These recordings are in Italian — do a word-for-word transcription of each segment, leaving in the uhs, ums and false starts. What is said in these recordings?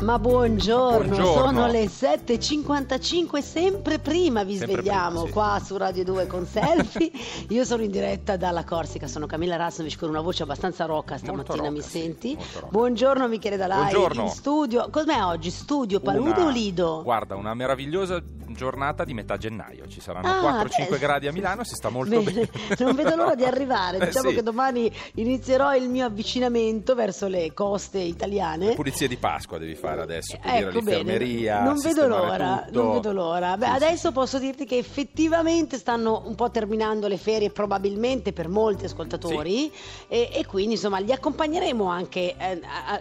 Ma buongiorno, buongiorno, sono le sette e cinquantacinque, sempre prima vi sempre svegliamo prima, sì. Qua su Radio due con Selfie. Io sono in diretta dalla Corsica, sono Camila Raznovich con una voce abbastanza roca stamattina, roca, mi senti? Sì, buongiorno Michele Dalai, buongiorno. In studio, com'è oggi? Studio, palude una, o lido? Guarda, una meravigliosa giornata di metà gennaio, ci saranno ah, quattro cinque gradi a Milano, si sta molto bene. bene. Non vedo l'ora di arrivare, beh, diciamo sì. Che domani inizierò il mio avvicinamento verso le coste italiane. Le pulizie di Pasqua devi fare. Adesso ecco l'infermeria, non vedo l'ora, tutto. non vedo l'ora. Beh, adesso posso dirti che effettivamente stanno un po' terminando le ferie, probabilmente per molti ascoltatori, sì. e, e quindi insomma li accompagneremo anche eh, a, a,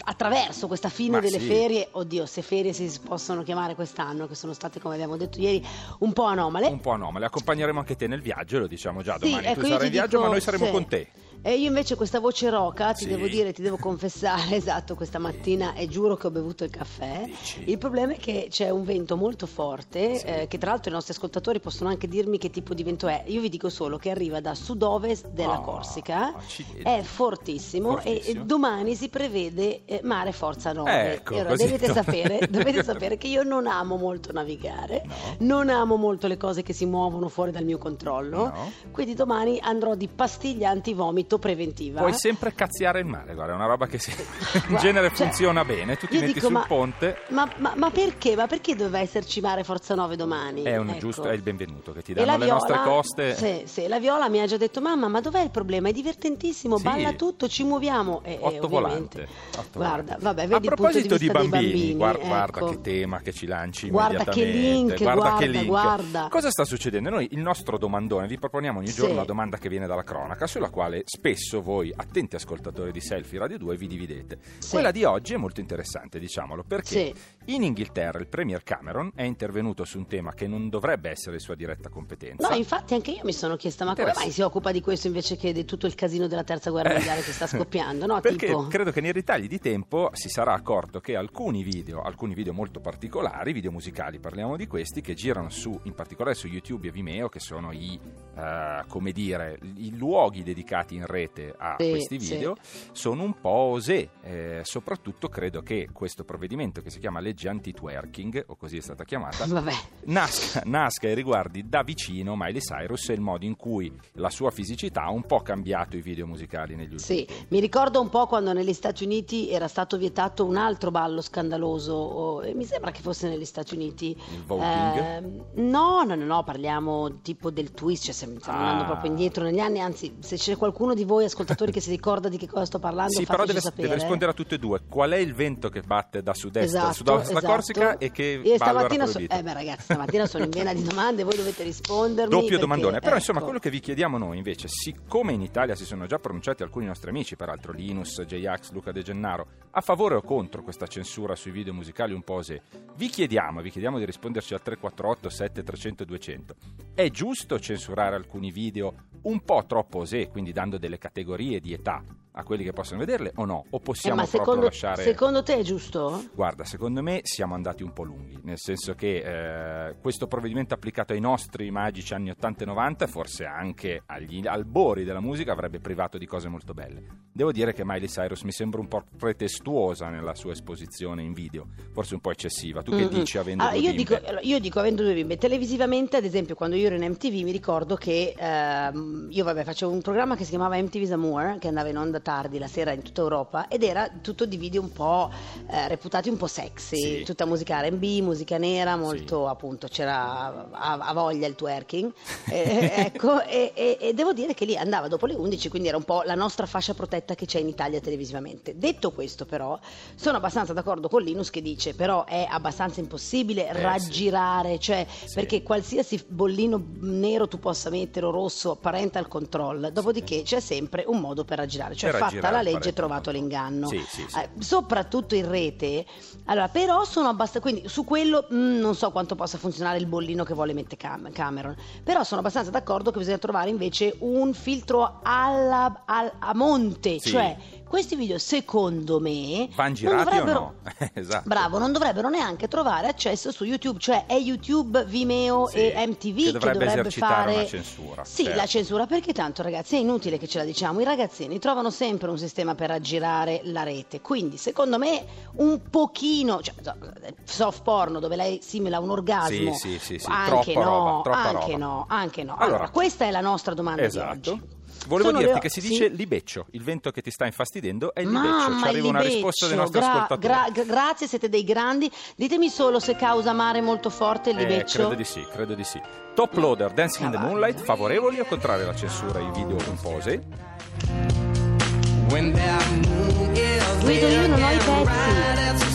attraverso questa fine Ma delle sì. ferie. Oddio, se ferie si possono chiamare quest'anno, che sono state, come abbiamo detto ieri, un po' anomale. Un po' anomale, accompagneremo anche te nel viaggio, lo diciamo già, sì, domani ecco tu sarai in viaggio, dico, ma noi saremo sì. con te. E io invece questa voce roca, ti sì. devo dire, ti devo confessare, esatto, questa mattina, e giuro che ho bevuto il caffè. Dici. Il problema è che c'è un vento molto forte, sì. eh, che tra l'altro i nostri ascoltatori possono anche dirmi che tipo di vento è. Io vi dico solo che arriva da sud-ovest della oh, Corsica, accidenti. È fortissimo, fortissimo. E, e domani si prevede eh, mare forza nove. Ecco, allora, dovete no. sapere, dovete sapere che io non amo molto navigare, no. non amo molto le cose che si muovono fuori dal mio controllo, no. quindi domani andrò di pastiglia antivomito preventiva. Puoi sempre cazziare il mare, guarda, è una roba che se... in guarda, genere cioè, funziona bene, tu ti metti dico, sul ma, ponte. Ma, ma, ma perché? Ma perché doveva esserci mare forza nove domani? È un ecco. giusto, è il benvenuto che ti danno le viola, nostre coste. Sì, sì, la Viola mi ha già detto: "Mamma, ma dov'è il problema? È divertentissimo, sì. balla tutto, ci muoviamo". E, otto e volante. Otto guarda, vabbè, vedi il punto di vista di bambini, dei bambini, guarda, guarda ecco. che tema che ci lanci guarda immediatamente. Che link, guarda, guarda che link, guarda. Cosa sta succedendo? Noi il nostro domandone, vi proponiamo ogni giorno sì. una domanda che viene dalla cronaca, sulla quale spesso voi, attenti ascoltatori di Selfie Radio due, vi dividete. Sì. Quella di oggi è molto interessante, diciamolo, perché sì. in Inghilterra il Premier Cameron è intervenuto su un tema che non dovrebbe essere di sua diretta competenza. No, infatti anche io mi sono chiesta, ma come mai si occupa di questo invece che di tutto il casino della terza guerra mondiale eh. che sta scoppiando? No, perché tipo... credo che nei ritagli di tempo si sarà accorto che alcuni video, alcuni video molto particolari, video musicali, parliamo di questi, che girano su, in particolare su YouTube e Vimeo, che sono i, uh, come dire, i luoghi dedicati in rete a sì, questi video sì. sono un po' osè, eh, soprattutto credo che questo provvedimento che si chiama legge anti-twerking, o così è stata chiamata, nasca, nasca e riguardi da vicino Miley Cyrus e il modo in cui la sua fisicità ha un po' cambiato i video musicali negli ultimi sì. tempi. Mi ricordo un po' quando negli Stati Uniti era stato vietato un altro ballo scandaloso, oh, e mi sembra che fosse negli Stati Uniti il voguing? Eh, no, no, no, no, parliamo tipo del twist, cioè stiamo ah. andando proprio indietro negli anni, anzi se c'è qualcuno di voi ascoltatori che si ricorda di che cosa sto parlando, sì, però deve, deve rispondere a tutte e due. Qual è il vento che batte da sud-est, esatto, da sud-ovest esatto. la Corsica e che io stamattina so, eh beh ragazzi, stamattina sono in vena di domande, voi dovete rispondermi. Doppio perché, domandone, però ecco. insomma quello che vi chiediamo noi invece, siccome in Italia si sono già pronunciati alcuni nostri amici, peraltro Linus, J-Ax, Luca De Gennaro, a favore o contro questa censura sui video musicali un po' osè, vi chiediamo, vi chiediamo di risponderci al tre quattro otto sette tre zero zero due zero zero. È giusto censurare alcuni video un po' troppo osè, quindi dando delle categorie di età a quelli che possono vederle o no? O possiamo eh, ma proprio secondo, lasciare... secondo te è giusto? Guarda, secondo me siamo andati un po' lunghi, nel senso che eh, questo provvedimento applicato ai nostri magici anni ottanta e novanta, forse anche agli albori della musica, avrebbe privato di cose molto belle. Devo dire che Miley Cyrus mi sembra un po' pretestuosa nella sua esposizione in video, forse un po' eccessiva. Tu che mm-hmm. dici avendo ah, due io bimbe? Dico, io dico avendo due bimbe. Televisivamente, ad esempio, quando io ero in M T V mi ricordo che eh, io vabbè facevo un programma che si chiamava M T V's Amour, che andava in onda tardi la sera in tutta Europa, ed era tutto di video un po' eh, reputati un po' sexy, sì. tutta musica R and B, musica nera, molto sì. appunto c'era a, a voglia il twerking eh, ecco e, e, e devo dire che lì andava dopo le undici, quindi era un po' la nostra fascia protetta che c'è in Italia televisivamente. Detto questo, però sono abbastanza d'accordo con Linus che dice però è abbastanza impossibile eh, raggirare sì. cioè sì. perché qualsiasi bollino nero tu possa mettere o rosso, parental control, dopodiché sì. c'è sempre un modo per raggirare, cioè fatta la legge e trovato l'inganno sì, sì, sì. Eh, soprattutto in rete. Allora però sono abbastanza, quindi su quello mh, non so quanto possa funzionare il bollino che vuole mettere Cam- Cameron, però sono abbastanza d'accordo che bisogna trovare invece un filtro alla, al, a monte, sì. cioè questi video, secondo me, van girati o no? Esatto. Bravo, non dovrebbero neanche trovare accesso su YouTube, cioè è YouTube, Vimeo sì, e M T V che dovrebbe, che dovrebbe esercitare fare... una censura. Sì, certo. La censura, perché tanto ragazzi è inutile che ce la diciamo, i ragazzini trovano sempre un sistema per aggirare la rete, quindi secondo me un pochino, cioè, soft porno dove lei simula un orgasmo, sì, sì, sì, sì. Anche troppa no, roba, troppa anche roba. no, anche no. Allora, allora, questa è la nostra domanda esatto. di oggi. Volevo Sono dirti le... che si dice sì? libeccio, il vento che ti sta infastidendo è il libeccio. Mamma, ci arriva libeccio. Una risposta del nostro gra- ascoltatore. Gra- grazie, siete dei grandi. Ditemi solo se causa mare molto forte il libeccio. Eh, credo di sì, credo di sì. Top loader, Dancing in the Moonlight, favorevoli o contrari alla censura ai video in pose? Guido, io non ho i pezzi.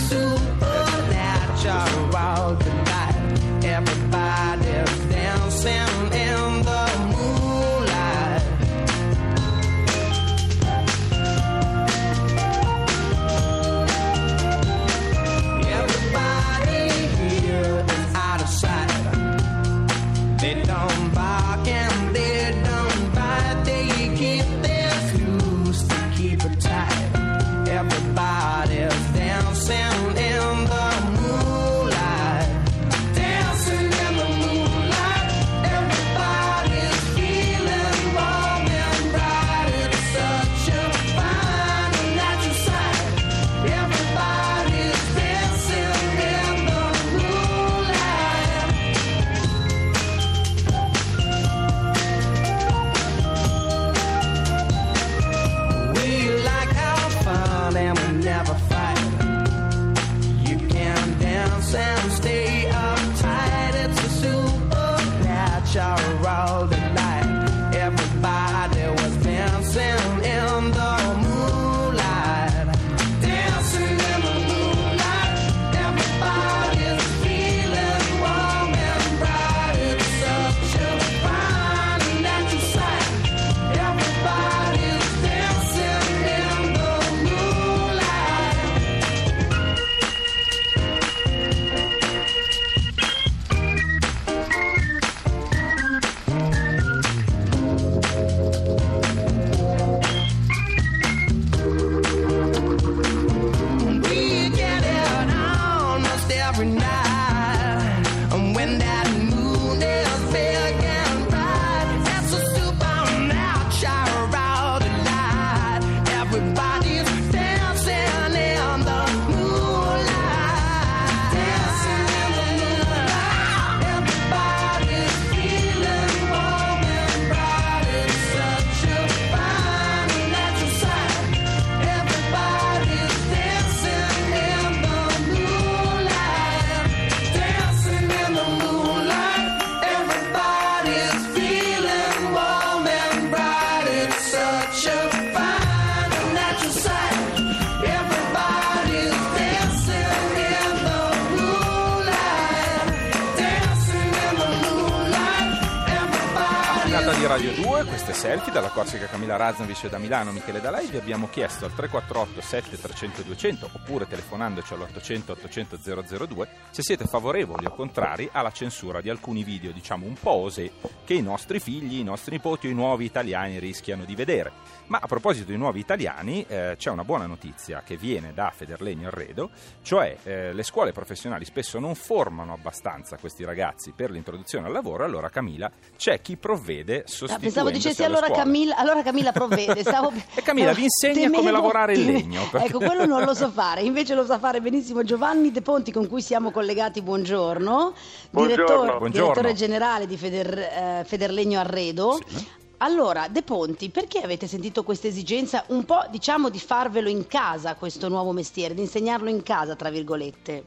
Radio due, queste selfie dalla Corsica Camila Raznovich e da Milano Michele Dalai. Vi abbiamo chiesto al tre quattro otto sette tre zero zero due zero zero oppure telefonandoci all'ottocento ottocento zero zero due se siete favorevoli o contrari alla censura di alcuni video, diciamo un po' osè, che i nostri figli, i nostri nipoti o i nuovi italiani rischiano di vedere. Ma a proposito di nuovi italiani eh, c'è una buona notizia che viene da Federlegno Arredo, cioè eh, le scuole professionali spesso non formano abbastanza questi ragazzi per l'introduzione al lavoro. Allora Camila, c'è chi provvede sostituendosi. Pensavo dicessi allora Camilla, allora Camilla provvede. Stavo... e Camilla vi insegna temevo, come lavorare il legno. Perché... ecco, quello non lo so fare, invece lo sa fare benissimo Giovanni De Ponti, con cui siamo collegati. Buongiorno, buongiorno. Direttore, buongiorno. Direttore generale di Feder, eh, Federlegno Arredo. Sì. Allora, De Ponti, perché avete sentito questa esigenza un po', diciamo, di farvelo in casa questo nuovo mestiere, di insegnarlo in casa, tra virgolette?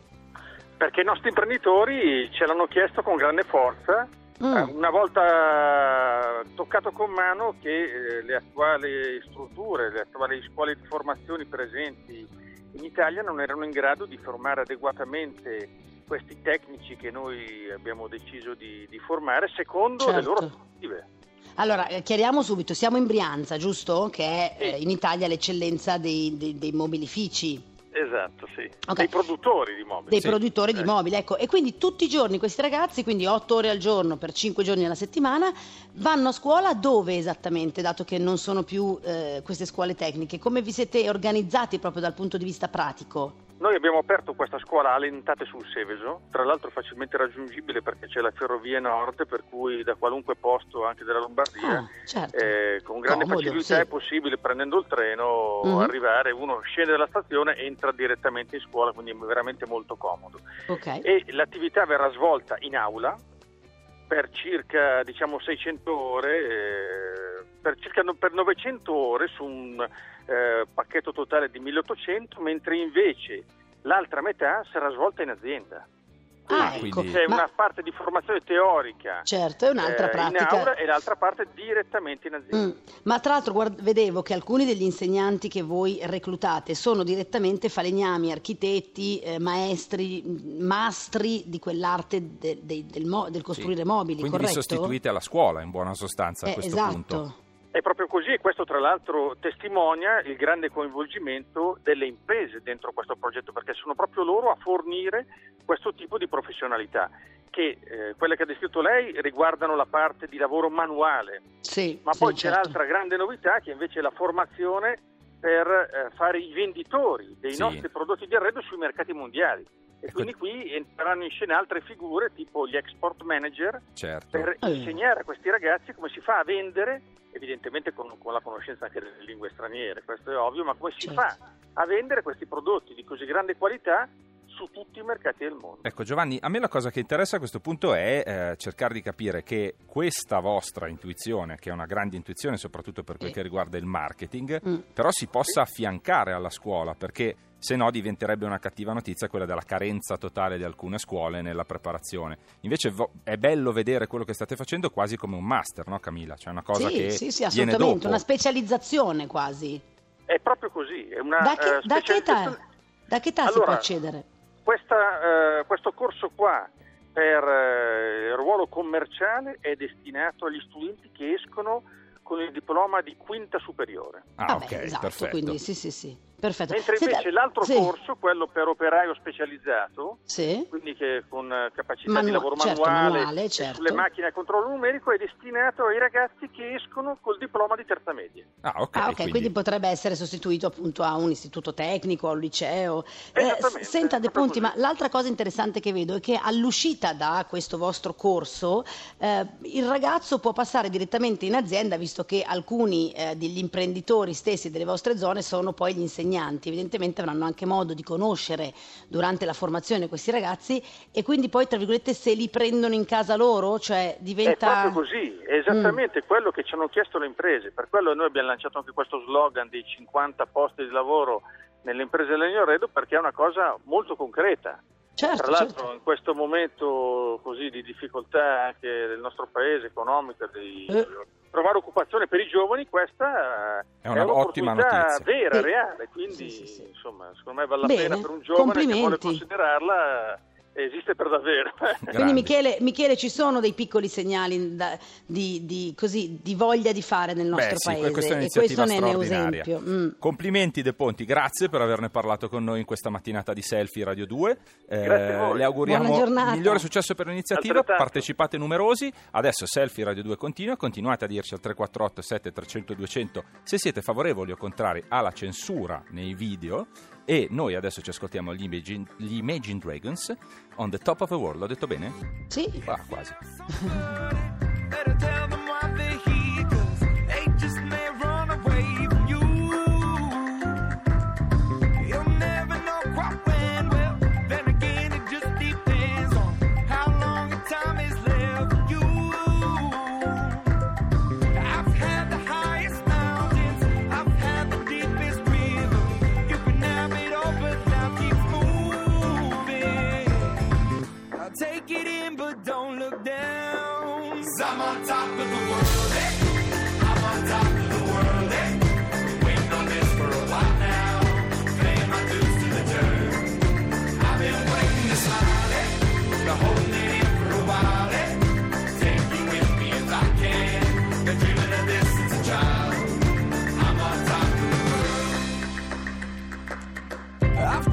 Perché i nostri imprenditori ce l'hanno chiesto con grande forza, mm. una volta toccato con mano che le attuali strutture, le attuali scuole di formazione presenti in Italia non erano in grado di formare adeguatamente questi tecnici che noi abbiamo deciso di, di formare secondo certo. le loro aspettative. Allora, chiariamo subito, siamo in Brianza, giusto? Che è eh, in Italia l'eccellenza dei, dei, dei mobilifici. Esatto, sì. Okay. Dei produttori di mobili. Dei sì. produttori eh. di mobili, ecco. E quindi tutti i giorni questi ragazzi, quindi otto ore al giorno per cinque giorni alla settimana, vanno a scuola dove esattamente, dato che non sono più eh, queste scuole tecniche? Come vi siete organizzati proprio dal punto di vista pratico? Noi abbiamo aperto questa scuola a Lentate sul Seveso, tra l'altro facilmente raggiungibile perché c'è la ferrovia nord, per cui da qualunque posto, anche della Lombardia, ah, certo. eh, con grande Comodo, facilità sì. è possibile, prendendo il treno, mm-hmm. arrivare. Uno scende dalla stazione, entra direttamente in scuola, quindi è veramente molto comodo. Okay. E l'attività verrà svolta in aula per circa, diciamo, seicento ore, eh, per circa per novecento ore su un... Eh, pacchetto totale di milleottocento, mentre invece l'altra metà sarà svolta in azienda. Ah, ecco. C'è Ma... una parte di formazione teorica, certo, e un'altra eh, pratica in aula, e l'altra parte direttamente in azienda. Mm. Ma tra l'altro guard- vedevo che alcuni degli insegnanti che voi reclutate sono direttamente falegnami, architetti, eh, maestri, mastri di quell'arte de- de- del, mo- del costruire sì. mobili. Quindi corretto? Vi sostituite alla scuola, in buona sostanza, a eh, questo esatto. punto. È proprio così, e questo tra l'altro testimonia il grande coinvolgimento delle imprese dentro questo progetto, perché sono proprio loro a fornire questo tipo di professionalità, che eh, quelle che ha descritto lei riguardano la parte di lavoro manuale, sì, ma sì, poi certo. c'è l'altra grande novità, che invece è la formazione per eh, fare i venditori dei sì. nostri prodotti di arredo sui mercati mondiali. E ecco. quindi qui entreranno in scena altre figure, tipo gli export manager, certo. per eh. insegnare a questi ragazzi come si fa a vendere, evidentemente con, con la conoscenza anche delle lingue straniere, questo è ovvio, ma come si certo. fa a vendere questi prodotti di così grande qualità su tutti i mercati del mondo. Ecco Giovanni, a me la cosa che interessa a questo punto è eh, cercare di capire che questa vostra intuizione, che è una grande intuizione soprattutto per quel eh. che riguarda il marketing, mm. però si possa affiancare alla scuola, perché se no diventerebbe una cattiva notizia quella della carenza totale di alcune scuole nella preparazione. Invece vo- è bello vedere quello che state facendo quasi come un master, no Camila? C'è cioè una cosa sì, che sì, sì, viene dopo. Una specializzazione quasi. È proprio così. È una, da, che, uh, da che età, da che età allora, si può accedere? Questa, uh, questo corso qua per uh, il ruolo commerciale è destinato agli studenti che escono con il diploma di quinta superiore. Ah, ah ok, esatto, perfetto. Quindi sì, sì, sì. Perfetto. Mentre invece Senta, l'altro sì. corso, quello per operaio specializzato, sì. quindi che con capacità Manu- di lavoro certo, manuale, manuale certo. sulle macchine a controllo numerico, è destinato ai ragazzi che escono col diploma di terza media. Ah, ok. Ah, okay. Quindi... quindi potrebbe essere sostituito appunto a un istituto tecnico, a un liceo. Eh, senta De Ponti, ma l'altra cosa interessante che vedo è che all'uscita da questo vostro corso eh, il ragazzo può passare direttamente in azienda, visto che alcuni eh, degli imprenditori stessi delle vostre zone sono poi gli insegnanti. Evidentemente avranno anche modo di conoscere durante la formazione questi ragazzi, e quindi poi tra virgolette se li prendono in casa loro, cioè diventa... È proprio così, è esattamente mm. quello che ci hanno chiesto le imprese, per quello noi abbiamo lanciato anche questo slogan dei cinquanta posti di lavoro nelle imprese del Legno Arredo, perché è una cosa molto concreta. Certo, tra l'altro certo. in questo momento così di difficoltà anche del nostro paese economica, di... eh. trovare occupazione per i giovani, questa è un'ottima vera, eh. reale, quindi sì, sì, sì. insomma secondo me vale la Bene. pena per un giovane che vuole considerarla, esiste per davvero. Quindi Michele, Michele, ci sono dei piccoli segnali da, di, di, così, di voglia di fare nel nostro Beh, sì, paese, questa è un'iniziativa e questo ne è un esempio. Mm. Complimenti De Ponti, grazie per averne parlato con noi in questa mattinata di Selfie Radio due, eh, le auguriamo migliore successo per l'iniziativa, partecipate numerosi. Adesso Selfie Radio due continua, continuate a dirci al tre quattro otto sette tre zero zero due zero zero se siete favorevoli o contrari alla censura nei video. E noi adesso ci ascoltiamo gli Imagine, gli Imagine Dragons, On the Top of the World. L'ho detto bene? Sì. Ah, quasi.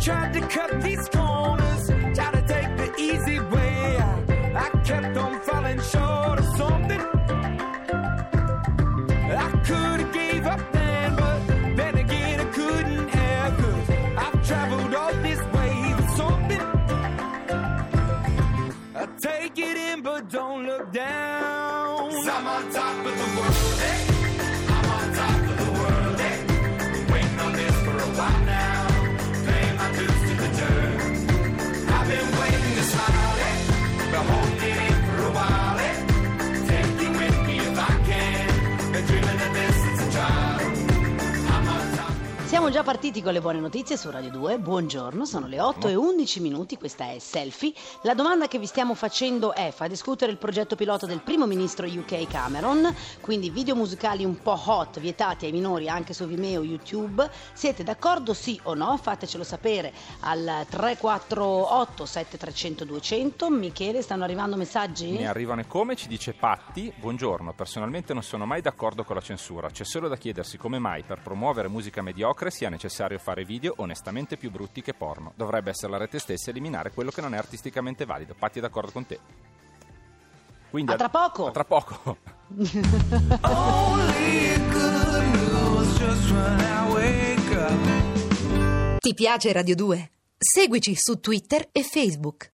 Try Siamo già partiti con le buone notizie su Radio due, buongiorno, sono le otto e undici minuti, questa è Selfie. La domanda che vi stiamo facendo è, fa discutere il progetto pilota del primo ministro U K Cameron, quindi video musicali un po' hot, vietati ai minori anche su Vimeo, YouTube, siete d'accordo sì o no? Fatecelo sapere al tre quattro otto sette tre zero zero due zero zero. Michele, stanno arrivando messaggi? Ne arrivano e come, ci dice Patti, buongiorno, personalmente non sono mai d'accordo con la censura, c'è solo da chiedersi come mai per promuovere musica mediocre sia necessario fare video onestamente più brutti che porno. Dovrebbe essere la rete stessa a eliminare quello che non è artisticamente valido. Patti è d'accordo con te. Quindi a tra poco. A tra poco. Ti piace Radio due? Seguici su Twitter e Facebook.